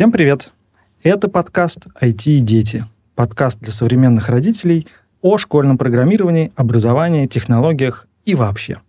Всем привет! Это подкаст «IT и дети». Подкаст для современных родителей о школьном программировании, образовании, технологиях и вообще.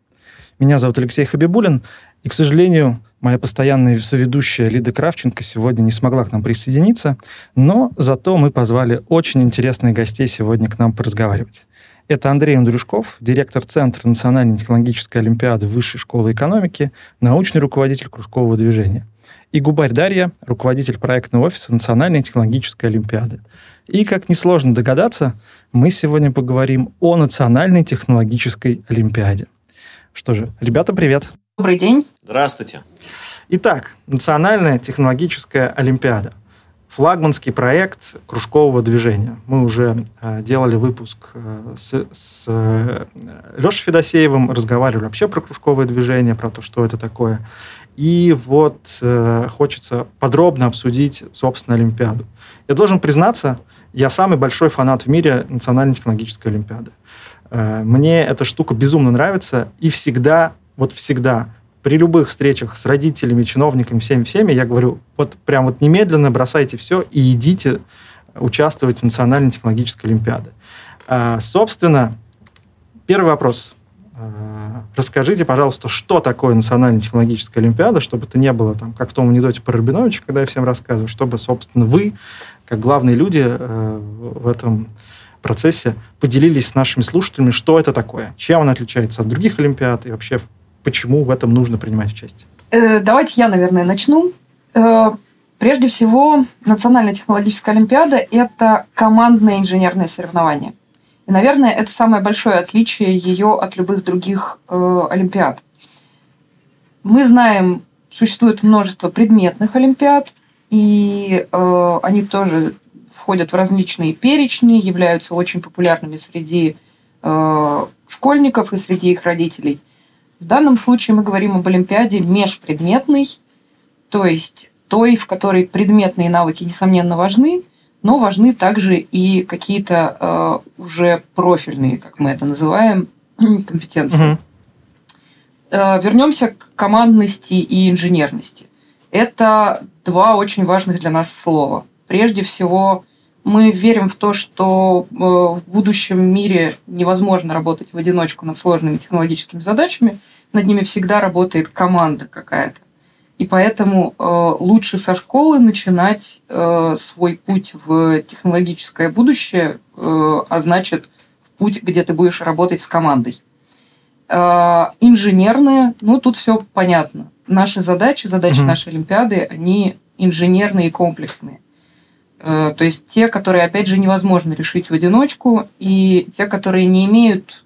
Меня зовут Алексей Хабибулин, и, к сожалению, моя постоянная соведущая Лида Кравченко сегодня не смогла к нам присоединиться, но зато мы позвали очень интересных гостей сегодня к нам поразговаривать. Это Андрей Андрюшков, директор Центра национальной технологической олимпиады Высшей школы экономики, научный руководитель кружкового движения. И Губарь Дарья, руководитель проектного офиса Национальной технологической олимпиады. И, как несложно догадаться, мы сегодня поговорим о Национальной технологической олимпиаде. Что же, ребята, привет! Добрый день! Здравствуйте! Итак, Национальная технологическая олимпиада. Флагманский проект кружкового движения. Мы уже делали выпуск с Лешей Федосеевым, разговаривали вообще про кружковое движение, про то, что это такое. И вот хочется подробно обсудить, собственно, Олимпиаду. Я должен признаться, я самый большой фанат в мире Национальной технологической олимпиады. Мне эта штука безумно нравится. И всегда, вот всегда, при любых встречах с родителями, чиновниками, всеми-всеми, я говорю, вот прям вот немедленно бросайте все и идите участвовать в Национальной технологической олимпиаде. Собственно, первый вопрос. Расскажите, пожалуйста, что такое Национальная технологическая олимпиада, чтобы это не было, там, как в том анекдоте про Рабиновича, когда я всем рассказываю, чтобы, собственно, вы, как главные люди в этом процессе, поделились с нашими слушателями, что это такое, чем она отличается от других олимпиад и вообще почему в этом нужно принимать участие? Давайте я, наверное, начну. Прежде всего, Национальная технологическая олимпиада – это командное инженерное соревнование. И, наверное, это самое большое отличие ее от любых других олимпиад. Мы знаем, существует множество предметных олимпиад, и они тоже входят в различные перечни, являются очень популярными среди школьников и среди их родителей. В данном случае мы говорим об олимпиаде межпредметной, то есть той, в которой предметные навыки, несомненно, важны, но важны также и какие-то уже профильные, как мы это называем, компетенции. Вернемся к командности и инженерности. Это два очень важных для нас слова. Прежде всего, мы верим в то, что в будущем мире невозможно работать в одиночку над сложными технологическими задачами, над ними всегда работает команда какая-то. И поэтому лучше со школы начинать свой путь в технологическое будущее, а значит, в путь, где ты будешь работать с командой. Инженерные, тут все понятно. Наши задачи нашей олимпиады, они инженерные и комплексные. То есть те, которые, опять же, невозможно решить в одиночку, и те, которые не имеют...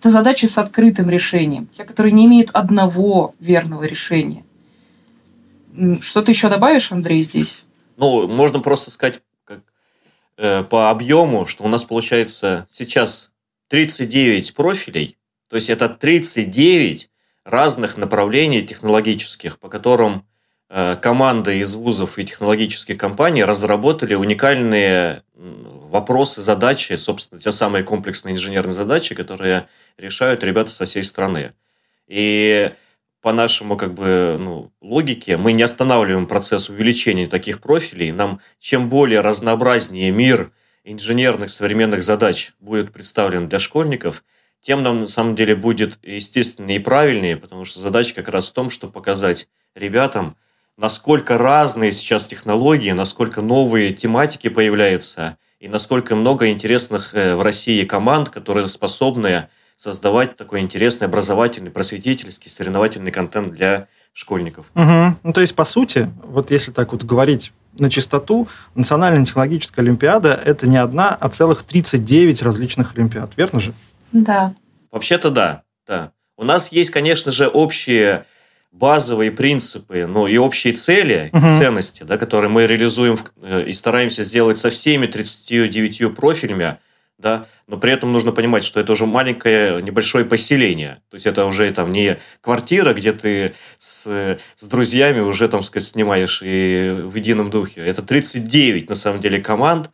Это задачи с открытым решением. Те, которые не имеют одного верного решения. Что ты еще добавишь, Андрей, здесь? Можно просто сказать по объему, что у нас получается сейчас 39 профилей. То есть это 39 разных направлений технологических, по которым команды из вузов и технологических компаний разработали уникальные вопросы, задачи, собственно, те самые комплексные инженерные задачи, которые решают ребята со всей страны. И по нашему логике мы не останавливаем процесс увеличения таких профилей. Нам чем более разнообразнее мир инженерных современных задач будет представлен для школьников, тем нам на самом деле будет естественнее и правильнее, потому что задача как раз в том, чтобы показать ребятам, насколько разные сейчас технологии, насколько новые тематики появляются, и насколько много интересных в России команд, которые способны создавать такой интересный образовательный, просветительский, соревновательный контент для школьников. Угу. То есть, по сути, если так говорить на чистоту, Национальная технологическая олимпиада – это не одна, а целых 39 различных олимпиад, верно же? Да. Вообще-то да. У нас есть, конечно же, общие базовые принципы, и общие цели, ценности, которые мы реализуем и стараемся сделать со всеми 39 профилями, но при этом нужно понимать, что это уже маленькое, небольшое поселение. То есть это уже не квартира, где ты с друзьями уже снимаешь и в едином духе. Это 39 на самом деле команд,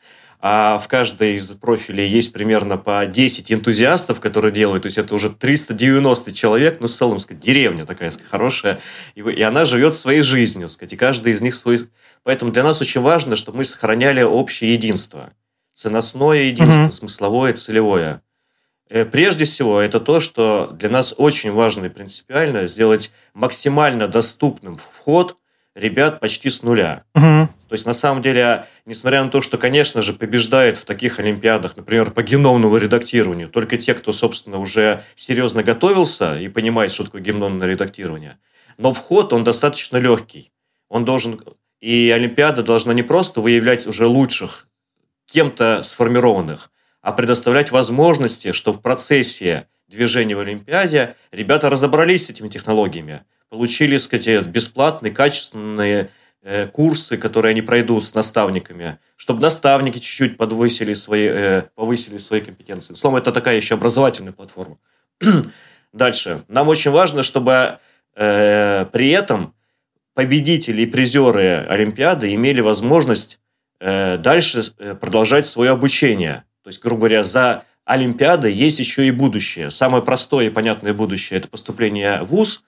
а в каждой из профилей есть примерно по 10 энтузиастов, которые делают, то есть это уже 390 человек, ну, в целом, сказать, деревня такая хорошая, и она живет своей жизнью, сказать, и каждый из них свой. Поэтому для нас очень важно, чтобы мы сохраняли общее единство, ценностное единство, смысловое, целевое. Прежде всего, это то, что для нас очень важно и принципиально сделать максимально доступным вход ребят почти с нуля. То есть, на самом деле, несмотря на то, что, конечно же, побеждает в таких олимпиадах, например, по геномному редактированию, только те, кто, собственно, уже серьезно готовился и понимает, что такое геномное редактирование, но вход, он достаточно легкий. Он должен... И олимпиада должна не просто выявлять уже лучших, кем-то сформированных, а предоставлять возможности, что в процессе движения в Олимпиаде ребята разобрались с этими технологиями, получили, так сказать, бесплатные, качественные курсы, которые они пройдут с наставниками, чтобы наставники чуть-чуть повысили свои компетенции. Словом, это такая еще образовательная платформа. Дальше. Нам очень важно, чтобы при этом победители и призеры Олимпиады имели возможность дальше продолжать свое обучение. То есть, грубо говоря, за Олимпиадой есть еще и будущее. Самое простое и понятное будущее – это поступление в ВУЗ.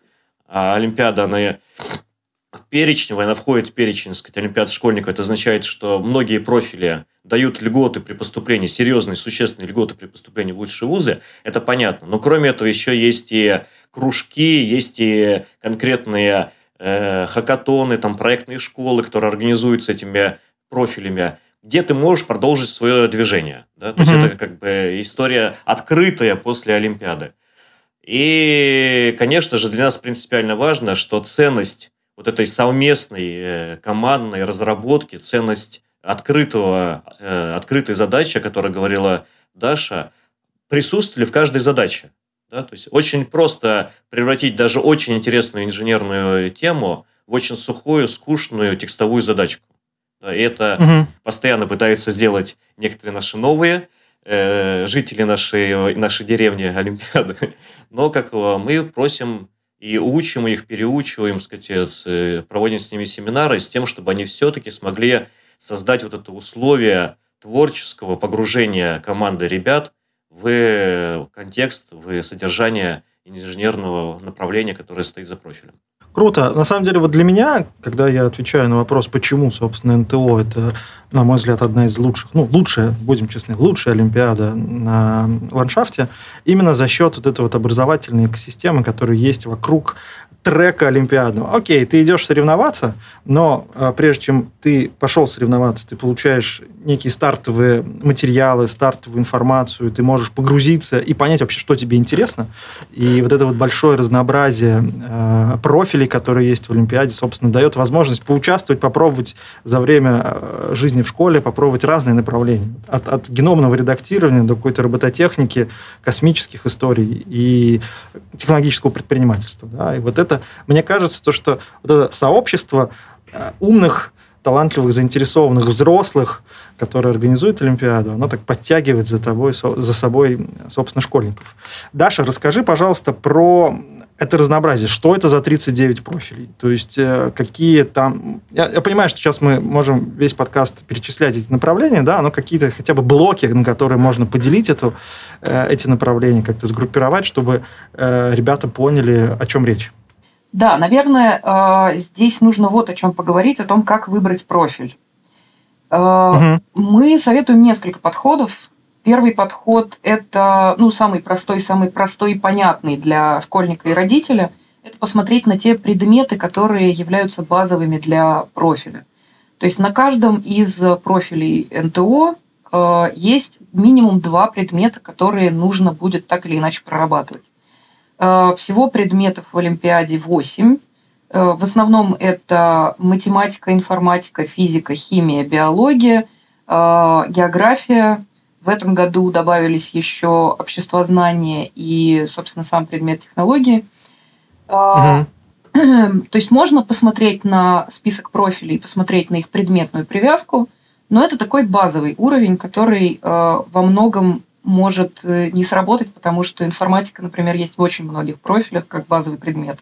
А Олимпиада, она перечневая, она входит в перечень, так сказать, Олимпиад школьников. Это означает, что многие профили дают льготы при поступлении, серьезные, существенные льготы при поступлении в лучшие вузы. Это понятно. Но кроме этого еще есть и кружки, есть и конкретные хакатоны, там, проектные школы, которые организуются этими профилями, где ты можешь продолжить свое движение. Да? То есть, это как бы история открытая после Олимпиады. И, конечно же, для нас принципиально важно, что ценность вот этой совместной командной разработки, ценность открытой задачи, о которой говорила Даша, присутствовали в каждой задаче. Да? То есть, очень просто превратить даже очень интересную инженерную тему в очень сухую, скучную текстовую задачку. И это постоянно пытаются сделать некоторые наши новые жители нашей деревни Олимпиады. Но как мы просим и учим их, переучиваем, сказать, проводим с ними семинары с тем, чтобы они все-таки смогли создать вот это условие творческого погружения команды ребят в контекст, в содержание инженерного направления, которое стоит за профилем. Круто. На самом деле, вот для меня, когда я отвечаю на вопрос, почему, собственно, НТО – это, на мой взгляд, одна из лучших, ну, лучшая, будем честны, лучшая Олимпиада на ландшафте, именно за счет вот этой вот образовательной экосистемы, которая есть вокруг трека олимпиадного. Окей, ты идешь соревноваться, но прежде чем ты пошел соревноваться, ты получаешь некие стартовые материалы, стартовую информацию, ты можешь погрузиться и понять вообще, что тебе интересно. И вот это вот большое разнообразие профилей, которые есть в Олимпиаде, собственно, дает возможность поучаствовать, попробовать за время жизни в школе, попробовать разные направления. От геномного редактирования до какой-то робототехники, космических историй и технологического предпринимательства. Да? И вот это, мне кажется, то, что вот это сообщество умных, талантливых, заинтересованных взрослых, которые организуют Олимпиаду, оно так подтягивает за собой, собственно, школьников. Даша, расскажи, пожалуйста, про это разнообразие. Что это за 39 профилей? То есть, какие там... Я понимаю, что сейчас мы можем весь подкаст перечислять эти направления, да, но какие-то хотя бы блоки, на которые можно поделить эти направления, как-то сгруппировать, чтобы ребята поняли, о чем речь. Да, наверное, здесь нужно вот о чем поговорить, о том, как выбрать профиль. Мы советуем несколько подходов. Первый подход – это самый простой и понятный для школьника и родителя. Это посмотреть на те предметы, которые являются базовыми для профиля. То есть на каждом из профилей НТО есть минимум 2 предмета, которые нужно будет так или иначе прорабатывать. Всего предметов в Олимпиаде 8. В основном это математика, информатика, физика, химия, биология, география. В этом году добавились еще обществознание и, собственно, сам предмет технологии. То есть можно посмотреть на список профилей, посмотреть на их предметную привязку, но это такой базовый уровень, который во многом может не сработать, потому что информатика, например, есть в очень многих профилях как базовый предмет.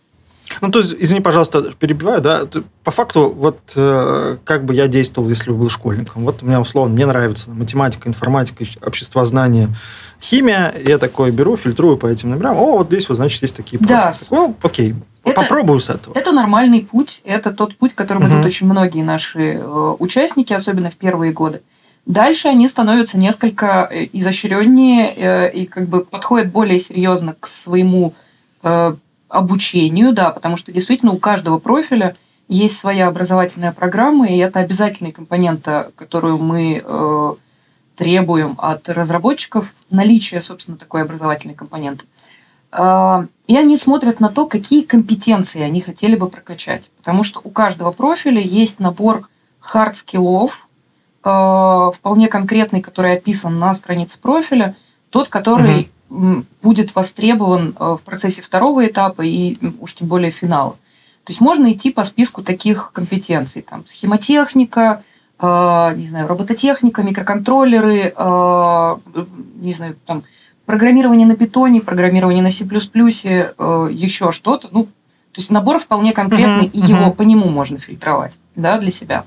Ну, то есть, извини, пожалуйста, перебиваю, да, по факту, вот как бы я действовал, если бы был школьником. Вот у меня, условно, мне нравится математика, информатика, обществознание, химия. Я такое беру, фильтрую по этим номерам. О, вот здесь, вот, значит, есть такие профили. Да. О, окей. Это, попробую с этого. Это нормальный путь. Это тот путь, которым идут очень многие наши участники, особенно в первые годы. Дальше они становятся несколько изощреннее и как бы подходят более серьезно к своему обучению, да, потому что действительно у каждого профиля есть своя образовательная программа, и это обязательный компонент, которую мы требуем от разработчиков, наличие, собственно, такой образовательной компоненты. И они смотрят на то, какие компетенции они хотели бы прокачать, потому что у каждого профиля есть набор хард-скиллов, вполне конкретный, который описан на странице профиля, тот, который будет востребован в процессе второго этапа и уж тем более финала. То есть можно идти по списку таких компетенций. Там схемотехника, не знаю, робототехника, микроконтроллеры, не знаю, там, программирование на питоне, программирование на C++, еще что-то. Ну, то есть набор вполне конкретный, и его по нему можно фильтровать, да, для себя.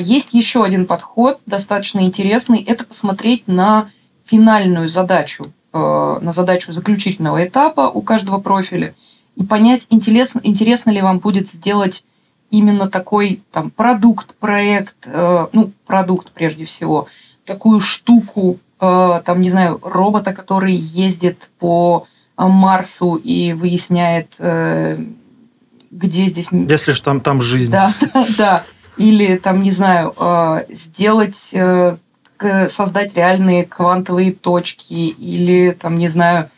Есть еще один подход, достаточно интересный, это посмотреть на финальную задачу, на задачу заключительного этапа у каждого профиля и понять, интересно ли вам будет сделать именно такой там, продукт, проект, ну, продукт прежде всего, такую штуку, там, не знаю, робота, который ездит по Марсу и выясняет, где здесь... Если же там жизнь. Да, да. Или, там, не знаю, создать реальные квантовые точки, или, там, не знаю,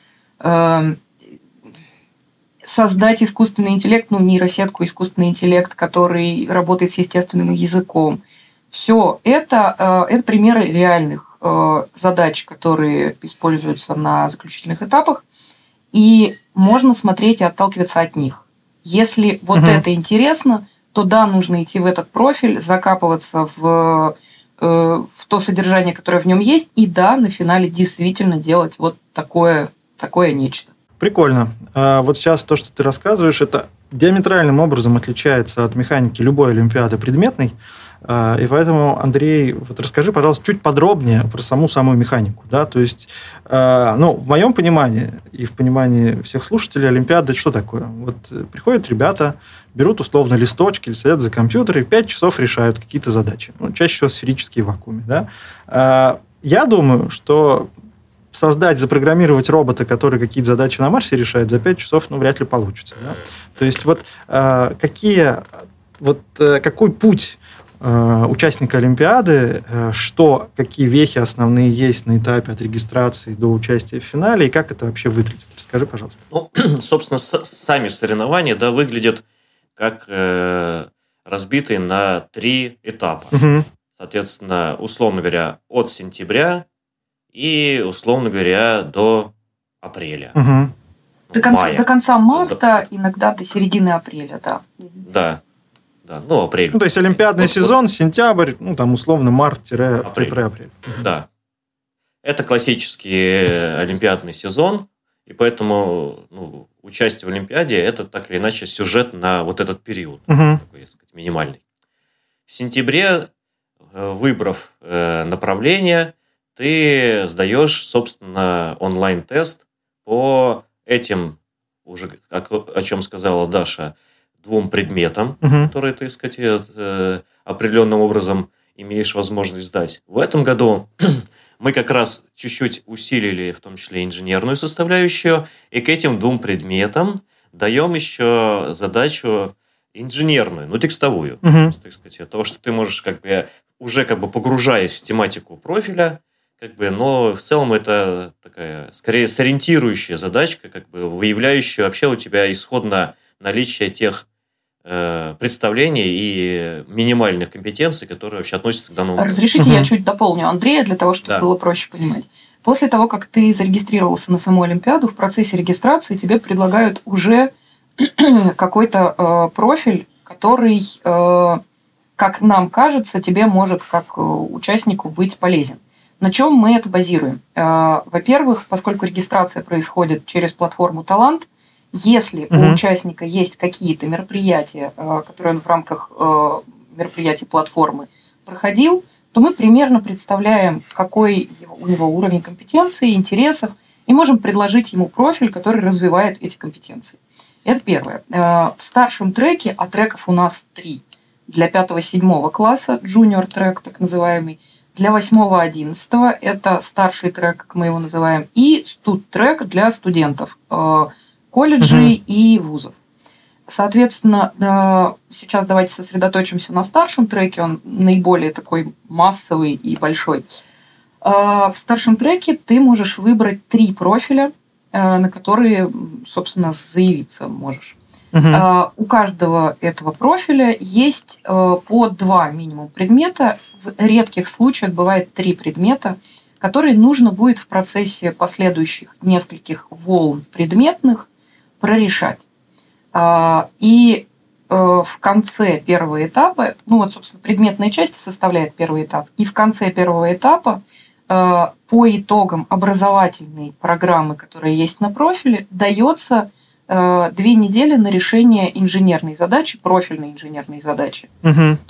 создать искусственный интеллект, ну, нейросетку, искусственный интеллект, который работает с естественным языком. Все это примеры реальных задач, которые используются на заключительных этапах, и можно смотреть и отталкиваться от них. Если вот это интересно, то да, нужно идти в этот профиль, закапываться в то содержание, которое в нем есть, и да, на финале действительно делать вот такое нечто. Прикольно. Вот сейчас то, что ты рассказываешь, это диаметральным образом отличается от механики любой олимпиады предметной, и поэтому, Андрей, вот расскажи, пожалуйста, чуть подробнее про саму механику, да, то есть, ну, в моем понимании и в понимании всех слушателей олимпиада – это что такое? Вот приходят ребята, берут условно листочки или сидят за компьютер и 5 часов решают какие-то задачи, ну, чаще всего сферические в вакууме, да. Я думаю, что создать, запрограммировать робота, который какие-то задачи на Марсе решает, за 5 часов, ну, вряд ли получится. Да? То есть, вот, какой путь участника Олимпиады, какие вехи основные есть на этапе от регистрации до участия в финале, и как это вообще выглядит? Расскажи, пожалуйста. Ну, собственно, сами соревнования, да, выглядят как разбитые на 3 этапа. Угу. Соответственно, условно говоря, от сентября и, условно говоря, до апреля. Угу. До конца марта, иногда до середины апреля, да. Да. Ну, апрель. Ну, то есть, олимпиадный сезон, сентябрь, ну, там, условно, март-апрель. Да. Это классический олимпиадный сезон, и поэтому участие в Олимпиаде – это, так или иначе, сюжет на вот этот период, такой, так сказать, минимальный. В сентябре, выбрав направление, ты сдаешь, собственно, онлайн-тест по этим, уже о чем сказала Даша, 2 предметам, которые ты, так сказать, определенным образом имеешь возможность сдать. В этом году мы как раз чуть-чуть усилили, в том числе, инженерную составляющую, и к этим 2 предметам даем еще задачу инженерную, ну, текстовую. Так сказать, от того, что ты можешь, как бы, уже как бы погружаясь в тематику профиля, как бы, но в целом это такая, скорее, сориентирующая задачка, как бы выявляющая вообще у тебя исходно наличие тех представлений и минимальных компетенций, которые вообще относятся к данному. Разрешите, я чуть дополню Андрея, для того, чтобы было проще понимать. После того, как ты зарегистрировался на саму Олимпиаду, в процессе регистрации тебе предлагают уже какой-то профиль, который, как нам кажется, тебе может как участнику быть полезен. На чем мы это базируем? Во-первых, поскольку регистрация происходит через платформу «Талант», Если у участника есть какие-то мероприятия, которые он в рамках мероприятий платформы проходил, то мы примерно представляем, какой у него уровень компетенций, интересов, и можем предложить ему профиль, который развивает эти компетенции. Это первое. В старшем треке, а треков у нас 3, для 5-7 класса, junior трек так называемый, для 8-11 это старший трек, как мы его называем, и студ-трек для студентов, колледжей и вузов. Соответственно, сейчас давайте сосредоточимся на старшем треке, он наиболее такой массовый и большой. В старшем треке ты можешь выбрать 3 профиля, на которые, собственно, заявиться можешь. У каждого этого профиля есть по 2 минимум предмета, в редких случаях бывает 3 предмета, которые нужно будет в процессе последующих нескольких волн предметных прорешать. И в конце первого этапа, ну вот, собственно, предметная часть составляет первый этап, и в конце первого этапа по итогам образовательной программы, которая есть на профиле, дается 2 недели на решение инженерной задачи, профильной инженерной задачи.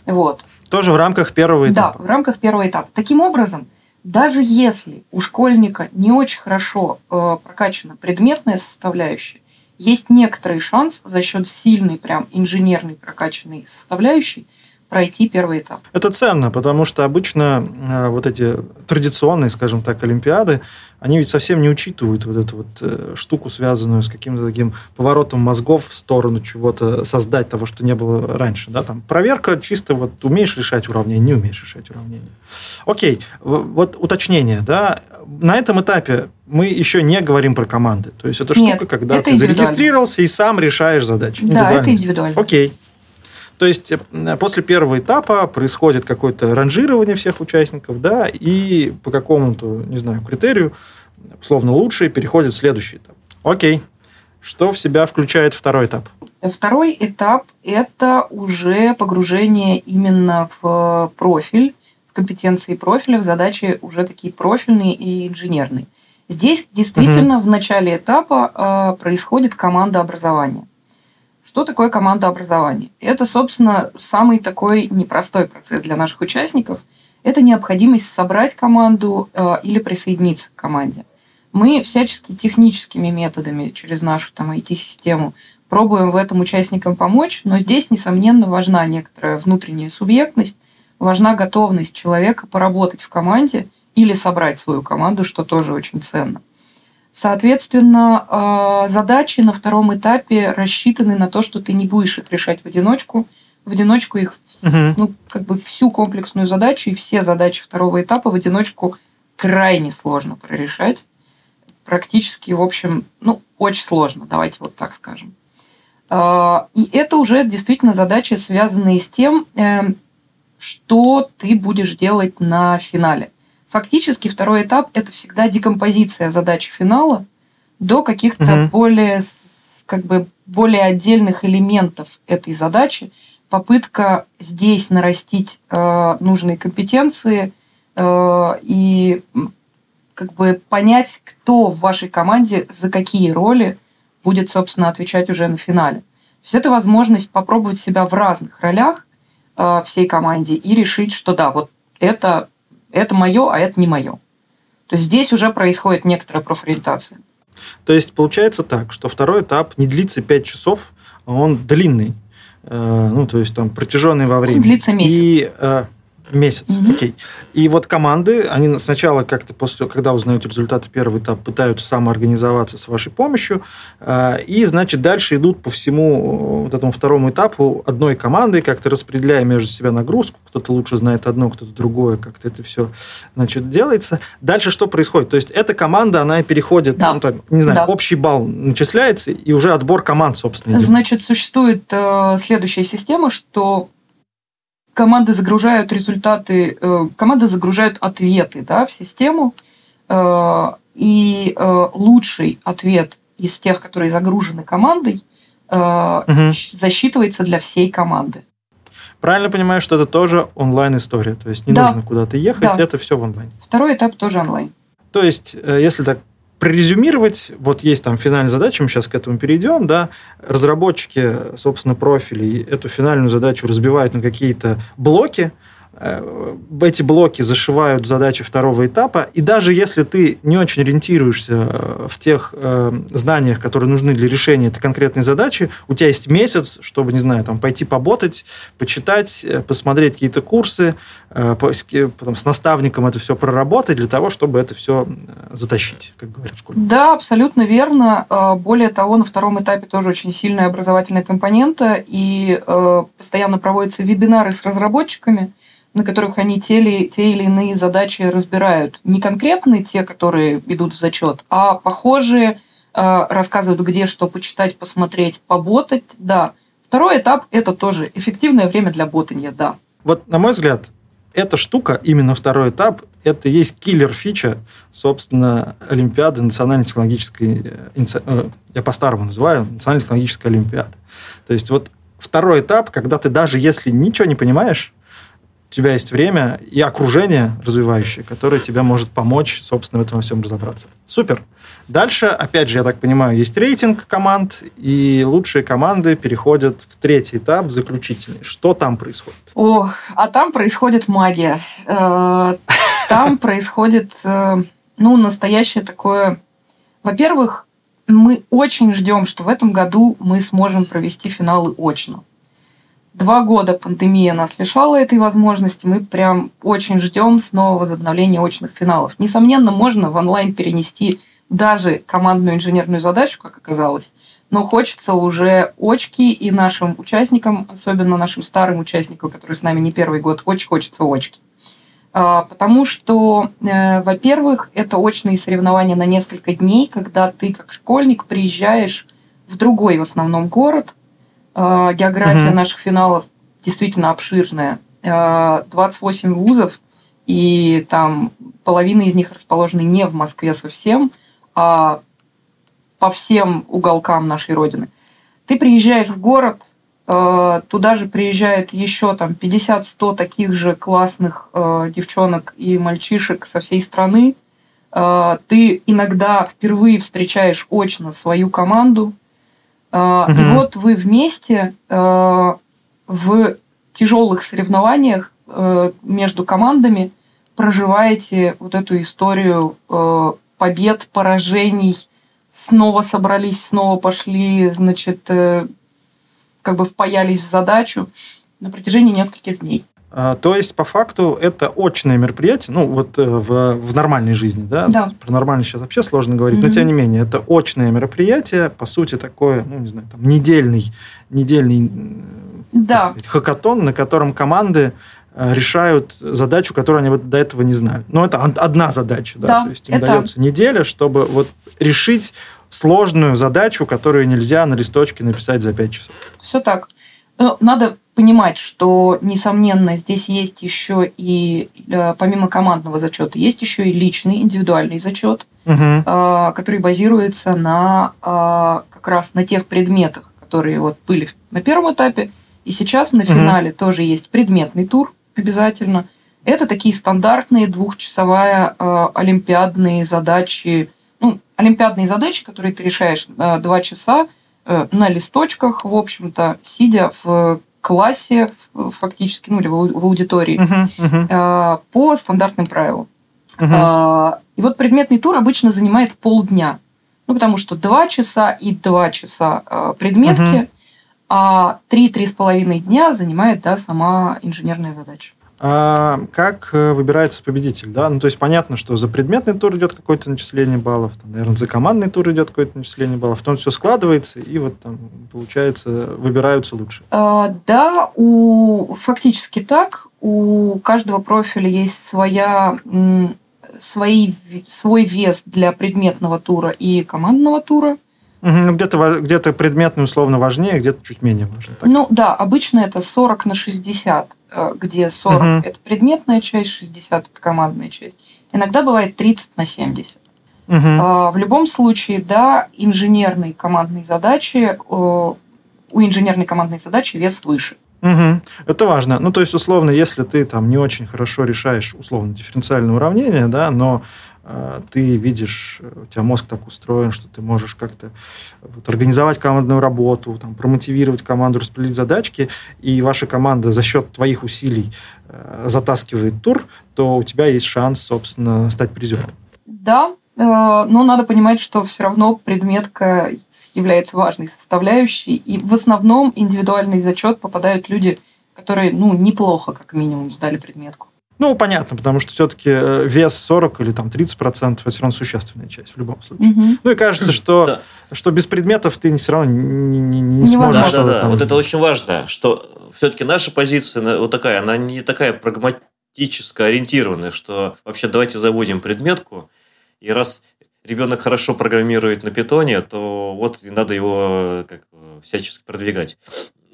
Вот. Тоже в рамках первого этапа. Да, в рамках первого этапа. Таким образом, даже если у школьника не очень хорошо прокачана предметная составляющая, есть некоторый шанс за счет сильной прям инженерной прокачанной составляющей пройти первый этап. Это ценно, потому что обычно вот эти традиционные, скажем так, олимпиады, они ведь совсем не учитывают вот эту вот штуку, связанную с каким-то таким поворотом мозгов в сторону чего-то создать, того, что не было раньше. Да? Там проверка чисто вот умеешь решать уравнение, не умеешь решать уравнение. Окей, вот уточнение, да, на этом этапе мы еще не говорим про команды. То есть, это штука, когда ты зарегистрировался и сам решаешь задачи. Да, это индивидуально. Окей. То есть, после первого этапа происходит какое-то ранжирование всех участников, да, и по какому-то, не знаю, критерию, условно лучший, переходит в следующий этап. Окей. Что в себя включает второй этап? Второй этап – это уже погружение именно в профиль, в компетенции профиля, в задачи уже такие профильные и инженерные. Здесь действительно в начале этапа происходит командообразование. Что такое командообразование? Это, собственно, самый такой непростой процесс для наших участников. Это необходимость собрать команду или присоединиться к команде. Мы всячески техническими методами через нашу там, IT-систему пробуем в этом участникам помочь, но здесь, несомненно, важна некоторая внутренняя субъектность, важна готовность человека поработать в команде или собрать свою команду, что тоже очень ценно. Соответственно, задачи на втором этапе рассчитаны на то, что ты не будешь их решать в одиночку. В одиночку их, ну, как бы всю комплексную задачу и все задачи второго этапа в одиночку крайне сложно прорешать. Практически, в общем, ну, очень сложно, давайте вот так скажем. И это уже действительно задачи, связанные с тем, что ты будешь делать на финале. Фактически второй этап – это всегда декомпозиция задачи финала до каких-то более, как бы, более отдельных элементов этой задачи, попытка здесь нарастить нужные компетенции и как бы, понять, кто в вашей команде за какие роли будет, собственно, отвечать уже на финале. То есть это возможность попробовать себя в разных ролях всей команде и решить, что да, вот это мое, а это не мое. То есть здесь уже происходит некоторая профориентация. То есть получается так, что второй этап не длится 5 часов, а он длинный, ну то есть там протяженный во времени. Он длится месяц. И, месяц, окей. И вот команды, они сначала как-то после, когда узнают результаты первого этапа, пытаются самоорганизоваться с вашей помощью, и, значит, дальше идут по всему вот этому второму этапу одной командой, как-то распределяя между себя нагрузку, кто-то лучше знает одно, кто-то другое, как-то это все, значит, делается. Дальше что происходит? То есть эта команда, она переходит, ну, там, не знаю, общий балл начисляется, и уже отбор команд, собственно, идет. Значит, существует следующая система, что команды загружают результаты, команды загружают ответы, да, в систему, и лучший ответ из тех, которые загружены командой, засчитывается для всей команды. Правильно понимаю, что это тоже онлайн-история, то есть не нужно куда-то ехать, это все в онлайн. Второй этап тоже онлайн. То есть, если так Прорезюмировать, вот есть там финальная задача, мы сейчас к этому перейдем, да, разработчики, собственно, профилей эту финальную задачу разбивают на какие-то блоки, эти блоки зашивают задачи второго этапа, и даже если ты не очень ориентируешься в тех знаниях, которые нужны для решения этой конкретной задачи, у тебя есть месяц, чтобы, не знаю, там, пойти поботать, почитать, посмотреть какие-то курсы, потом с наставником это все проработать для того, чтобы это все затащить, как говорят школьники. Да, абсолютно верно. Более того, на втором этапе тоже очень сильная образовательная компонента, и постоянно проводятся вебинары с разработчиками, на которых они те или иные задачи разбирают. Не конкретные те, которые идут в зачет, а похожие, рассказывают, где что почитать, посмотреть, поботать, да. Второй этап – это тоже эффективное время для ботанья, да. Вот, на мой взгляд, эта штука, именно второй этап, это и есть киллер-фича, собственно, Олимпиады национально-технологической, я по-старому называю, национально-технологической Олимпиады. То есть, вот второй этап, когда ты даже если ничего не понимаешь, у тебя есть время и окружение развивающее, которое тебе может помочь, собственно, в этом во всем разобраться. Супер. Дальше, опять же, я так понимаю, есть рейтинг команд, и лучшие команды переходят в третий этап, заключительный. Что там происходит? О, а там происходит магия. Там происходит, настоящее такое... Во-первых, мы очень ждем, что в этом году мы сможем провести финалы очно. 2 года пандемия нас лишала этой возможности, мы прям очень ждем снова возобновления очных финалов. Несомненно, можно в онлайн перенести даже командную инженерную задачу, как оказалось, но хочется уже очки, и нашим участникам, особенно нашим старым участникам, которые с нами не первый год, очень хочется очки. Потому что, во-первых, это очные соревнования на несколько дней, когда ты как школьник приезжаешь в другой в основном город. География наших финалов действительно обширная. 28 вузов, и там половина из них расположены не в Москве совсем, а по всем уголкам нашей Родины. Ты приезжаешь в город, туда же приезжает еще там 50-100 таких же классных девчонок и мальчишек со всей страны. Ты иногда впервые встречаешь очно свою команду. И вот вы вместе в тяжелых соревнованиях между командами проживаете вот эту историю побед, поражений, снова собрались, снова пошли, значит, как бы впаялись в задачу на протяжении нескольких дней. То есть, по факту, это очное мероприятие, в нормальной жизни, да? Про нормальное сейчас вообще сложно говорить, но, тем не менее, это очное мероприятие, по сути, такое, недельный хакатон, на котором команды решают задачу, которую они вот до этого не знали. Но это одна задача, да? То есть, им дается неделя, чтобы вот решить сложную задачу, которую нельзя на листочке написать за 5 часов. Все так. Надо понимать, что, несомненно, здесь есть еще и, помимо командного зачета, есть еще и личный, индивидуальный зачет, который базируется как раз на тех предметах, которые вот были на первом этапе, и сейчас на финале тоже есть предметный тур обязательно. Это такие стандартные 2-часовые олимпиадные задачи, которые ты решаешь 2 часа на листочках, в общем-то, сидя в классе, фактически, в аудитории, по стандартным правилам. И вот предметный тур обычно занимает полдня. Потому что 2 часа и 2 часа предметки, а 3-3,5 дня занимает сама инженерная задача. А как выбирается победитель, да? То есть понятно, что за предметный тур идет какое-то начисление баллов, за командный тур идет какое-то начисление баллов, потом все складывается, и вот там, получается, выбираются лучшие. Фактически так. У каждого профиля есть свой вес для предметного тура и командного тура. Где-то предметный условно важнее, где-то чуть менее важно. Так? Обычно это 40/60, где 40 это предметная часть, 60 это командная часть. Иногда бывает 30/70. В любом случае, инженерной командной задачи вес выше. Угу. Это важно. Ну, то есть, условно, если ты там не очень хорошо решаешь условно дифференциальное уравнение, да, но ты видишь, у тебя мозг так устроен, что ты можешь как-то вот, организовать командную работу, там, промотивировать команду, распределить задачки, и ваша команда за счет твоих усилий затаскивает тур, то у тебя есть шанс, собственно, стать призером. Да, но надо понимать, что все равно предметка является важной составляющей, и в основном индивидуальный зачет попадают люди, которые, ну, неплохо, как минимум, сдали предметку. Ну, понятно, потому что все-таки вес 40 или там 30% это все равно существенная часть в любом случае. Mm-hmm. Ну, и кажется, что без предметов ты все равно не сможешь что-то там. Вот это очень важно, что все-таки наша позиция вот такая, она не такая прагматически ориентированная, что вообще давайте заводим предметку, и раз ребенок хорошо программирует на питоне, то вот и надо его всячески продвигать.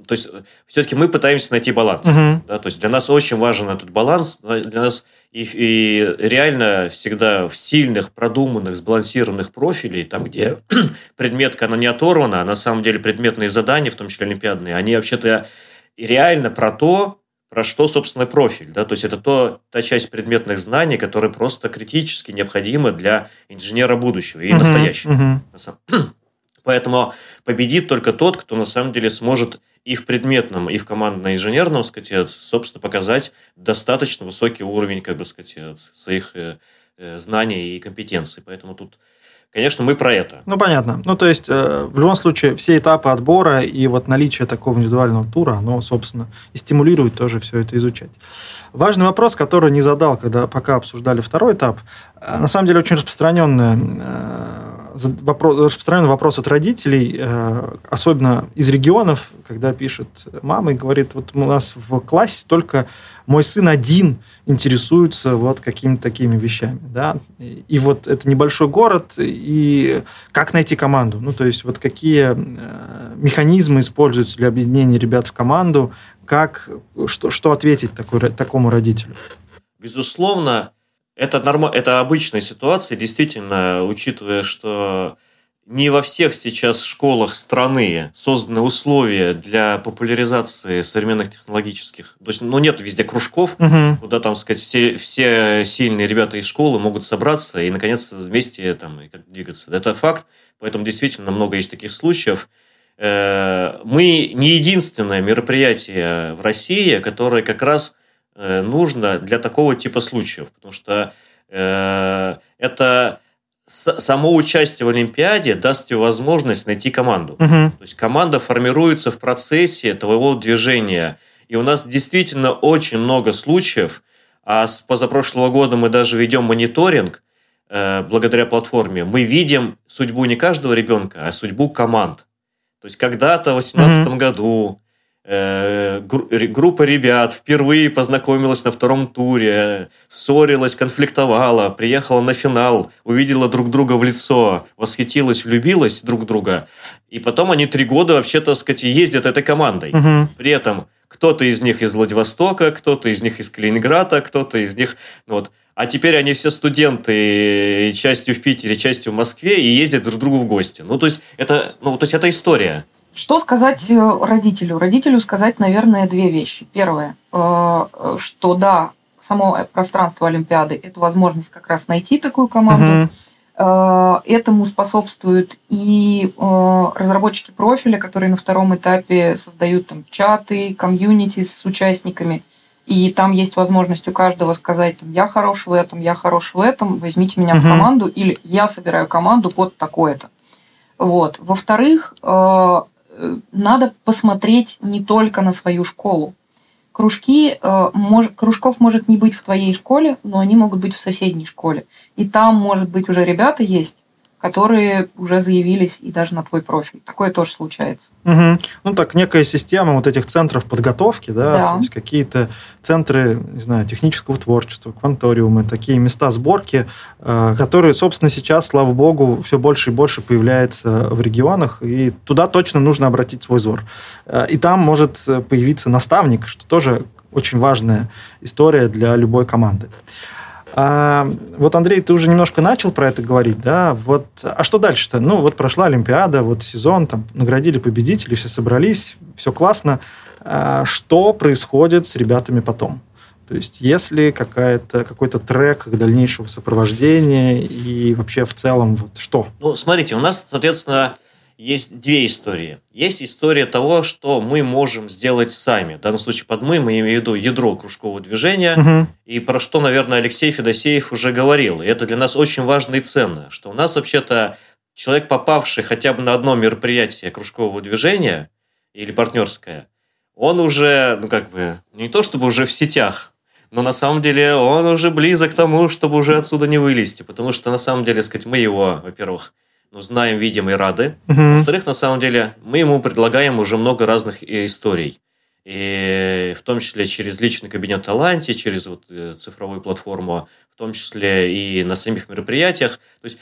То есть, все-таки мы пытаемся найти баланс. Uh-huh. Да? То есть, для нас очень важен этот баланс. Для нас и реально всегда в сильных, продуманных, сбалансированных профилей, там, где предметка, она не оторвана, а на самом деле предметные задания, в том числе олимпиадные, они вообще-то реально про то, про что, собственно, профиль. Да? То есть, это та часть предметных знаний, которая просто критически необходима для инженера будущего и настоящего. Uh-huh. Поэтому победит только тот, кто на самом деле сможет и в предметном, и в командно-инженерном, сказать, собственно, показать достаточно высокий уровень, как бы сказать, своих знаний и компетенций. Поэтому тут, конечно, мы про это. Ну, понятно. Ну, то есть, в любом случае, все этапы отбора и вот наличие такого индивидуального тура, оно, собственно, и стимулирует тоже все это изучать. Важный вопрос, который не задал, пока обсуждали второй этап. На самом деле, очень распространенный вопрос от родителей, особенно из регионов, когда пишет мама и говорит, вот у нас в классе только мой сын один интересуется вот какими-то такими вещами. Да? И вот это небольшой город, и как найти команду? Ну, то есть, вот какие механизмы используются для объединения ребят в команду, что ответить такому родителю? Безусловно, это обычная ситуация, действительно, учитывая, что не во всех сейчас школах страны созданы условия для популяризации современных технологических. То есть, ну, нет везде кружков, куда, там, сказать, все сильные ребята из школы могут собраться и, наконец, вместе там, двигаться. Это факт, поэтому действительно много есть таких случаев. Мы не единственное мероприятие в России, которое как раз нужно для такого типа случаев, потому что это само участие в Олимпиаде даст тебе возможность найти команду. Uh-huh. То есть, команда формируется в процессе твоего движения. И у нас действительно очень много случаев, а с позапрошлого года мы даже ведем мониторинг благодаря платформе. Мы видим судьбу не каждого ребенка, а судьбу команд. То есть, когда-то в 2018 году группа ребят впервые познакомилась на втором туре, ссорилась, конфликтовала, приехала на финал, увидела друг друга в лицо, восхитилась, влюбилась друг в друга. И потом они 3 года вообще-то, так сказать, ездят этой командой. Uh-huh. При этом кто-то из них из Владивостока, кто-то из них из Калининграда, кто-то из них... Вот. А теперь они все студенты, частью в Питере, частью в Москве, и ездят друг к другу в гости. Ну, то есть, это история. Что сказать родителю? Родителю сказать, наверное, 2 вещи. Первое, что да, само пространство Олимпиады – это возможность как раз найти такую команду. Uh-huh. Этому способствуют и разработчики профиля, которые на втором этапе создают там чаты, комьюнити с участниками. И там есть возможность у каждого сказать, я хорош в этом, я хорош в этом, возьмите меня uh-huh. в команду, или я собираю команду под такое-то. Вот. Во-вторых, надо посмотреть не только на свою школу. Кружков может не быть в твоей школе, но они могут быть в соседней школе. И там, может быть, уже ребята есть, которые уже заявились и даже на твой профиль. Такое тоже случается. Угу. Ну, так, некая система вот этих центров подготовки, да? То есть, какие-то центры, не знаю, технического творчества, кванториумы, такие места сборки, которые, собственно, сейчас, слава богу, все больше и больше появляется в регионах, и туда точно нужно обратить свой взор. И там может появиться наставник, что тоже очень важная история для любой команды. Вот, Андрей, ты уже немножко начал про это говорить, да? Вот, а что дальше-то? Ну, вот прошла Олимпиада, вот сезон, там, наградили победителей, все собрались, все классно. что происходит с ребятами потом. То есть если какой-то трек дальнейшего сопровождения и вообще в целом вот что? Ну, смотрите, у нас, соответственно, есть две истории. Есть история того, что мы можем сделать сами. В данном случае под мы имею в виду ядро кружкового движения, и про что, наверное, Алексей Федосеев уже говорил. И это для нас очень важно и ценно, что у нас вообще-то человек, попавший хотя бы на одно мероприятие кружкового движения или партнерское, он уже, не то чтобы уже в сетях, но на самом деле он уже близок к тому, чтобы уже отсюда не вылезти. Потому что, на самом деле, мы его, во-первых, знаем, видим и рады. Во-вторых, на самом деле, мы ему предлагаем уже много разных историй. И в том числе через личный кабинет Таланти, через цифровую платформу, в том числе и на самих мероприятиях. То есть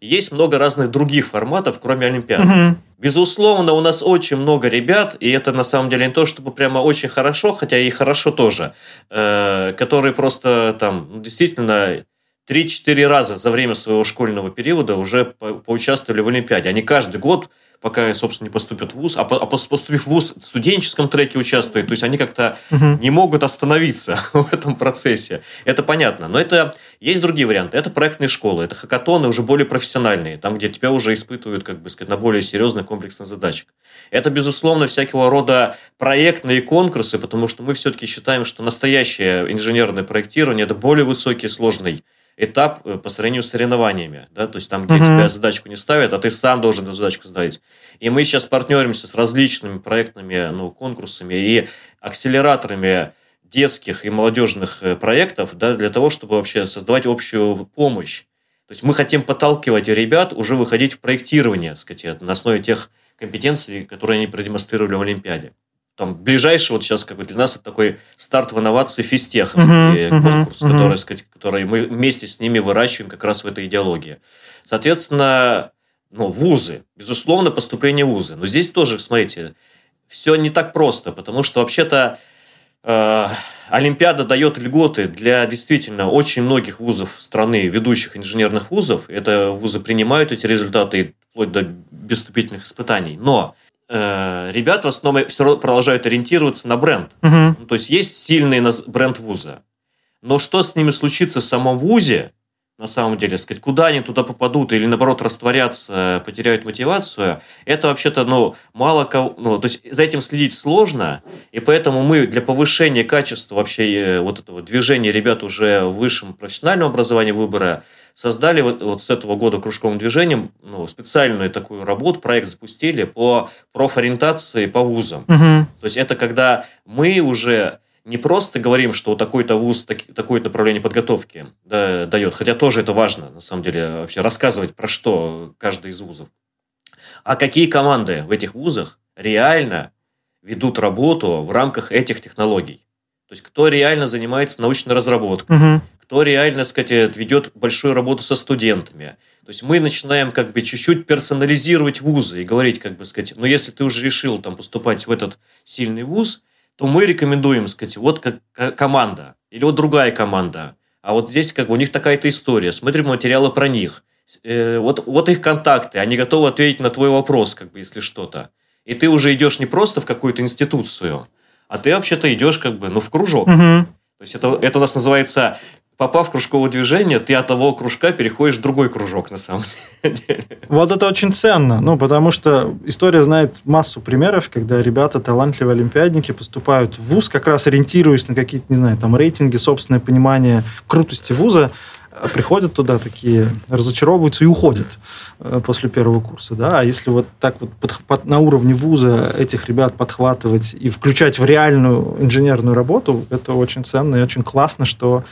есть много разных других форматов, кроме Олимпиады. Безусловно, у нас очень много ребят, и это на самом деле не то, чтобы прямо очень хорошо, хотя и хорошо тоже, которые просто там действительно 3-4 раза за время своего школьного периода уже поучаствовали в Олимпиаде. Они каждый год, пока, собственно, не поступят в ВУЗ, а поступив в ВУЗ, в студенческом треке участвуют. То есть они как-то не могут остановиться в этом процессе. Это понятно. Но это есть другие варианты. Это проектные школы, это хакатоны уже более профессиональные, там, где тебя уже испытывают, на более серьезных комплексных задачах. Это, безусловно, всякого рода проектные конкурсы, потому что мы все-таки считаем, что настоящее инженерное проектирование – это более высокий и сложный этап по сравнению с соревнованиями. Да? То есть там, где тебя задачку не ставят, а ты сам должен эту задачку ставить. И мы сейчас партнеримся с различными проектными конкурсами и акселераторами детских и молодежных проектов, да, для того, чтобы вообще создавать общую помощь. То есть мы хотим подталкивать ребят уже выходить в проектирование, на основе тех компетенций, которые они продемонстрировали в Олимпиаде. Там ближайший сейчас для нас это такой старт в инновации физтех, конкурс, который мы вместе с ними выращиваем как раз в этой идеологии. Соответственно, вузы, безусловно, поступление в вузы. Но здесь тоже, смотрите, все не так просто, потому что вообще-то Олимпиада дает льготы для действительно очень многих вузов страны, ведущих инженерных вузов. Это вузы принимают эти результаты вплоть до безвступительных испытаний. Но ребят в основном все равно продолжают ориентироваться на бренд. То есть есть сильный бренд вуза. Но что с ними случится в самом вузе, на самом деле, куда они туда попадут или, наоборот, растворятся, потеряют мотивацию, это вообще-то мало кого... то есть за этим следить сложно, и поэтому мы для повышения качества вообще вот этого движения ребят уже в высшем профессиональном образовании выбора создали вот с этого года кружковым движением специальную такую работу, проект запустили по профориентации по вузам. То есть это когда мы уже... не просто говорим, что такой-то вуз, такое направление подготовки дает, хотя тоже это важно, на самом деле, вообще рассказывать про что каждый из вузов. А какие команды в этих вузах реально ведут работу в рамках этих технологий? То есть, кто реально занимается научной разработкой, кто реально, ведет большую работу со студентами. То есть, мы начинаем чуть-чуть персонализировать вузы и говорить, если ты уже решил поступать в этот сильный вуз, то мы рекомендуем, вот как команда, или вот другая команда, а вот здесь у них такая-то история, смотрим материалы про них, вот их контакты, они готовы ответить на твой вопрос, если что-то. И ты уже идешь не просто в какую-то институцию, а ты вообще-то идешь в кружок. То есть это у нас называется, попав в кружковое движение, ты от того кружка переходишь в другой кружок, на самом деле. Вот это очень ценно, потому что история знает массу примеров, когда ребята, талантливые олимпиадники, поступают в вуз, как раз ориентируясь на какие-то, рейтинги, собственное понимание крутости вуза, приходят туда такие, разочаровываются и уходят после первого курса, да, а если вот так вот на уровне вуза этих ребят подхватывать и включать в реальную инженерную работу, это очень ценно и очень классно, что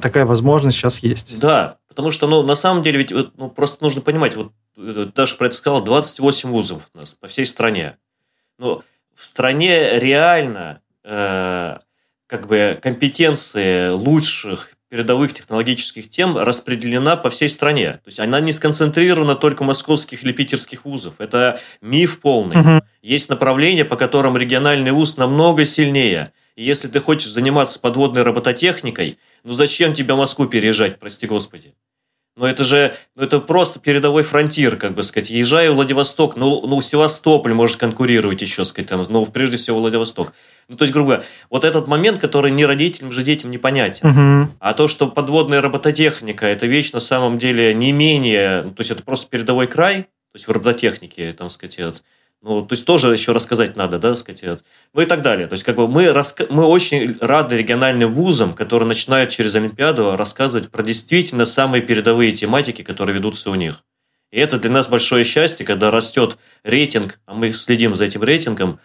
такая возможность сейчас есть. Да, потому что, на самом деле, ведь просто нужно понимать, Даша про это сказала, 28 вузов у нас по всей стране. В стране реально компетенции лучших передовых технологических тем распределена по всей стране. То есть, она не сконцентрирована только московских или питерских вузов. Это миф полный. Есть направления, по которым региональный вуз намного сильнее. И если ты хочешь заниматься подводной робототехникой, зачем тебе Москву переезжать, прости господи? Но это же, ну это просто передовой фронтир, как бы сказать. Езжай в Владивосток, ну Севастополь может конкурировать еще, сказать, там, но прежде всего Владивосток. Ну, то есть, грубо говоря, вот этот момент, который ни родителям, ни детям не понятен. Угу. А то, что подводная робототехника, это вещь на самом деле не менее, то есть, это просто передовой край, то есть, в робототехнике, там, сказать, ну, то есть, тоже еще рассказать надо, да, сказать, ну, и так далее. То есть, как бы мы очень рады региональным вузам, которые начинают через Олимпиаду рассказывать про действительно самые передовые тематики, которые ведутся у них. И это для нас большое счастье, когда растет рейтинг, а мы следим за этим рейтингом,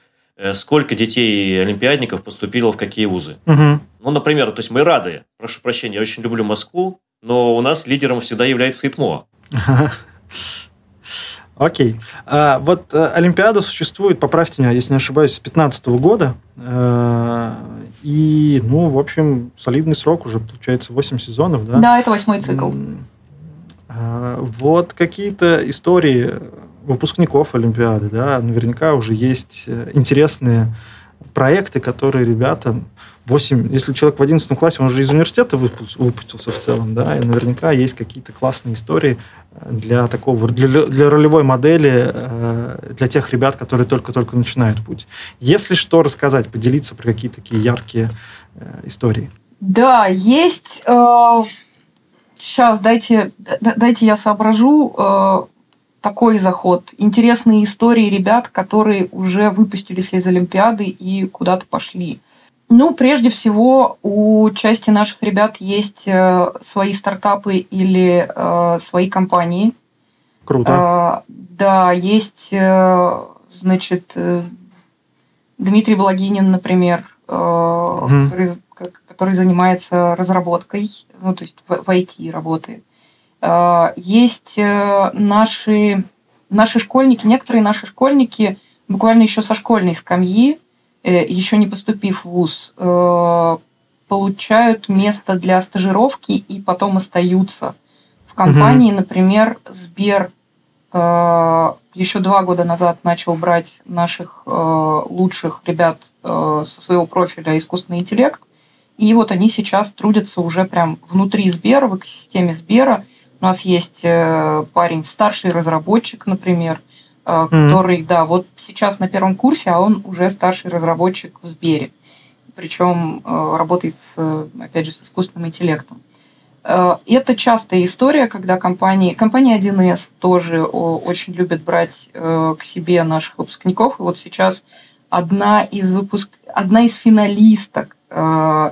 сколько детей и олимпиадников поступило в какие вузы. Угу. Ну, например, то есть, мы рады, прошу прощения, я очень люблю Москву, но у нас лидером всегда является ИТМО. Окей. Вот Олимпиада существует, поправьте меня, если не ошибаюсь, с 2015 года. И, ну, в общем, солидный срок уже, получается, 8 сезонов, да? Да, это 8-й цикл. Вот какие-то истории выпускников Олимпиады, да, наверняка уже есть интересные проекты, которые ребята... 8, если человек в 11 классе, он же из университета выпустился в целом, да, и наверняка есть какие-то классные истории для такого, для ролевой модели, для тех ребят, которые только-только начинают путь. Если что рассказать, поделиться про какие-то такие яркие истории. Да, есть... Сейчас, дайте я соображу... Такой заход. Интересные истории ребят, которые уже выпустились из Олимпиады и куда-то пошли. Ну, прежде всего, у части наших ребят есть свои стартапы или свои компании. Круто. Да, есть, значит, Дмитрий Благинин, например, который занимается разработкой, ну, то есть в IT работает. Есть наши школьники, некоторые наши школьники буквально еще со школьной скамьи, еще не поступив в вуз, получают место для стажировки и потом остаются в компании. Угу. Например, Сбер еще 2 года назад начал брать наших лучших ребят со своего профиля искусственный интеллект, и вот они сейчас трудятся уже прям внутри Сбера, в экосистеме Сбера. У нас есть парень, старший разработчик, например, который, да, вот сейчас на 1-м курсе, а он уже старший разработчик в Сбере. Причем работает, опять же, с искусственным интеллектом. Это частая история, когда компания 1С тоже очень любит брать к себе наших выпускников. И вот сейчас одна из финалисток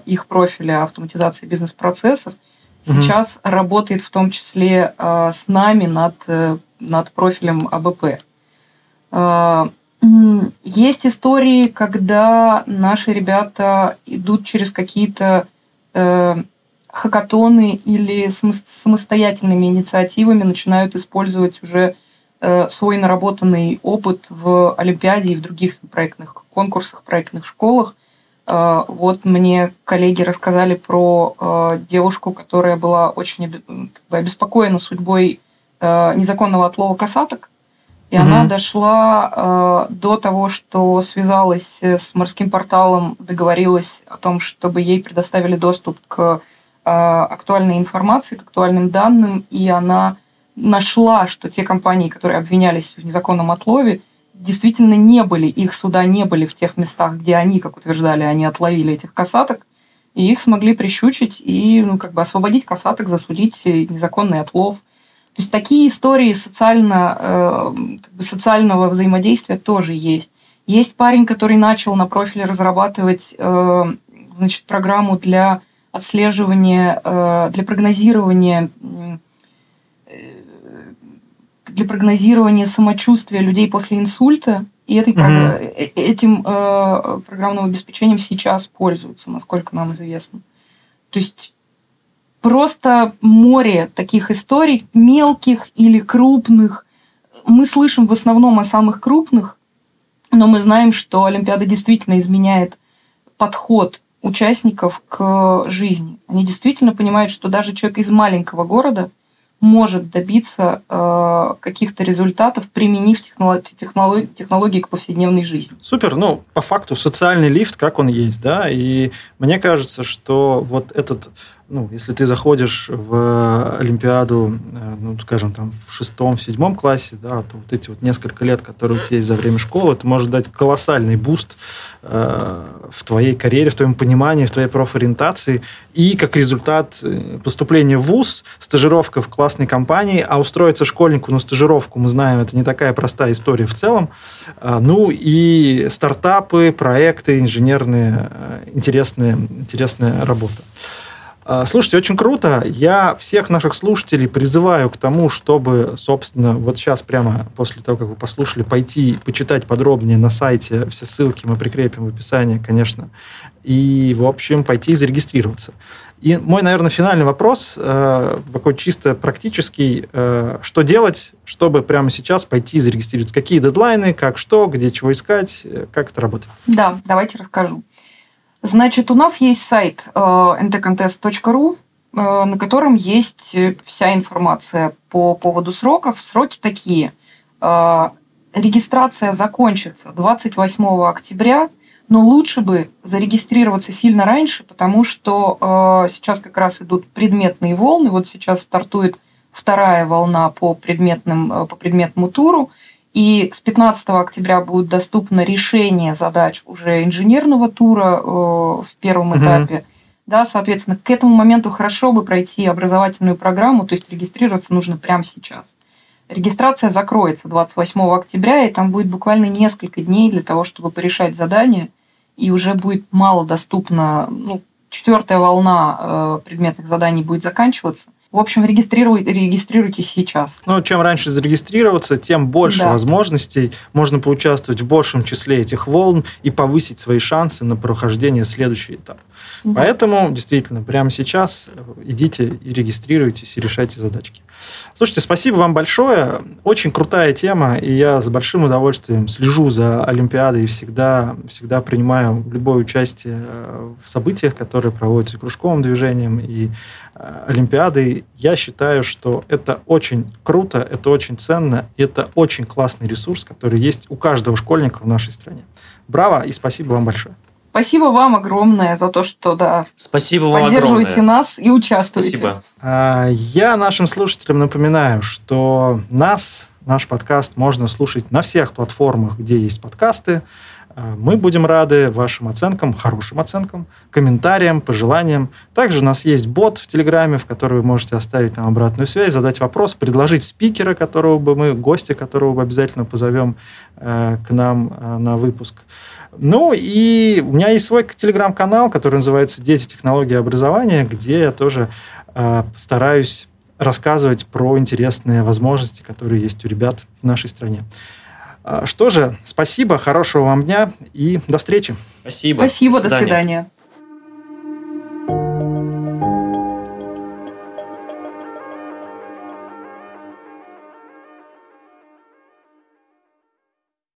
их профиля автоматизации бизнес-процессов сейчас работает в том числе с нами над профилем АБП. Есть истории, когда наши ребята идут через какие-то хакатоны или самостоятельными инициативами начинают использовать уже свой наработанный опыт в Олимпиаде и в других проектных конкурсах, проектных школах. Вот мне коллеги рассказали про девушку, которая была очень обеспокоена судьбой незаконного отлова косаток, и она дошла до того, что связалась с морским порталом, договорилась о том, чтобы ей предоставили доступ к актуальной информации, к актуальным данным, и она нашла, что те компании, которые обвинялись в незаконном отлове, действительно не были, их суда не были в тех местах, где они, как утверждали, они отловили этих косаток, и их смогли прищучить и, ну, как бы освободить косаток, засудить незаконный отлов. То есть такие истории социального взаимодействия тоже есть. Есть парень, который начал на профиле разрабатывать программу для отслеживания, для прогнозирования самочувствия людей после инсульта, и этим программным обеспечением сейчас пользуются, насколько нам известно. То есть просто море таких историй, мелких или крупных. Мы слышим в основном о самых крупных, но мы знаем, что Олимпиада действительно изменяет подход участников к жизни. Они действительно понимают, что даже человек из маленького города может добиться каких-то результатов, применив технологии к повседневной жизни. Супер. Ну, по факту, социальный лифт, как он есть, да, и мне кажется, что вот этот ну, если ты заходишь в Олимпиаду, ну, скажем, там, в 6-7 классе, да, то вот эти вот несколько лет, которые у тебя есть за время школы, это может дать колоссальный буст в твоей карьере, в твоем понимании, в твоей профориентации. И как результат поступления в вуз, стажировка в классной компании, а устроиться школьнику на стажировку, мы знаем, это не такая простая история в целом. Ну, и стартапы, проекты, инженерные, интересная работа. Слушайте, очень круто. Я всех наших слушателей призываю к тому, чтобы, собственно, вот сейчас прямо после того, как вы послушали, пойти и почитать подробнее на сайте. Все ссылки мы прикрепим в описании, конечно. И, в общем, пойти и зарегистрироваться. И мой, наверное, финальный вопрос, такой чисто практический. Что делать, чтобы прямо сейчас пойти и зарегистрироваться? Какие дедлайны, как что, где чего искать, как это работает? Да, давайте расскажу. Значит, у нас есть сайт ntcontest.ru, на котором есть вся информация по поводу сроков. Сроки такие. Регистрация закончится 28 октября, но лучше бы зарегистрироваться сильно раньше, потому что сейчас как раз идут предметные волны. Вот сейчас стартует вторая волна по предметному туру. И с 15 октября будет доступно решение задач уже инженерного тура в первом этапе. Да, соответственно, к этому моменту хорошо бы пройти образовательную программу, то есть регистрироваться нужно прямо сейчас. Регистрация закроется 28 октября, и там будет буквально несколько дней для того, чтобы порешать задания, и уже будет мало доступно, ну, 4-я волна предметных заданий будет заканчиваться. В общем, регистрируйтесь сейчас. Ну, чем раньше зарегистрироваться, тем больше возможностей. Можно поучаствовать в большем числе этих волн и повысить свои шансы на прохождение следующий этап. Да. Поэтому, действительно, прямо сейчас идите и регистрируйтесь, и решайте задачки. Слушайте, спасибо вам большое. Очень крутая тема, и я с большим удовольствием слежу за Олимпиадой и всегда принимаю любое участие в событиях, которые проводятся кружковым движением и Олимпиадой. Я считаю, что это очень круто, это очень ценно, это очень классный ресурс, который есть у каждого школьника в нашей стране. Браво и спасибо вам большое. Спасибо вам огромное за то, что спасибо вам поддерживаете огромное. Нас и участвуете. Спасибо. Я нашим слушателям напоминаю, что наш подкаст можно слушать на всех платформах, где есть подкасты. Мы будем рады вашим оценкам, хорошим оценкам, комментариям, пожеланиям. Также у нас есть бот в Телеграме, в который вы можете оставить нам обратную связь, задать вопрос, предложить спикера, гостя, которого мы обязательно позовем к нам на выпуск. Ну и у меня есть свой Телеграм-канал, который называется «Дети, технологии и образование», где я тоже стараюсь рассказывать про интересные возможности, которые есть у ребят в нашей стране. Что же, спасибо, хорошего вам дня и до встречи. Спасибо, до свидания.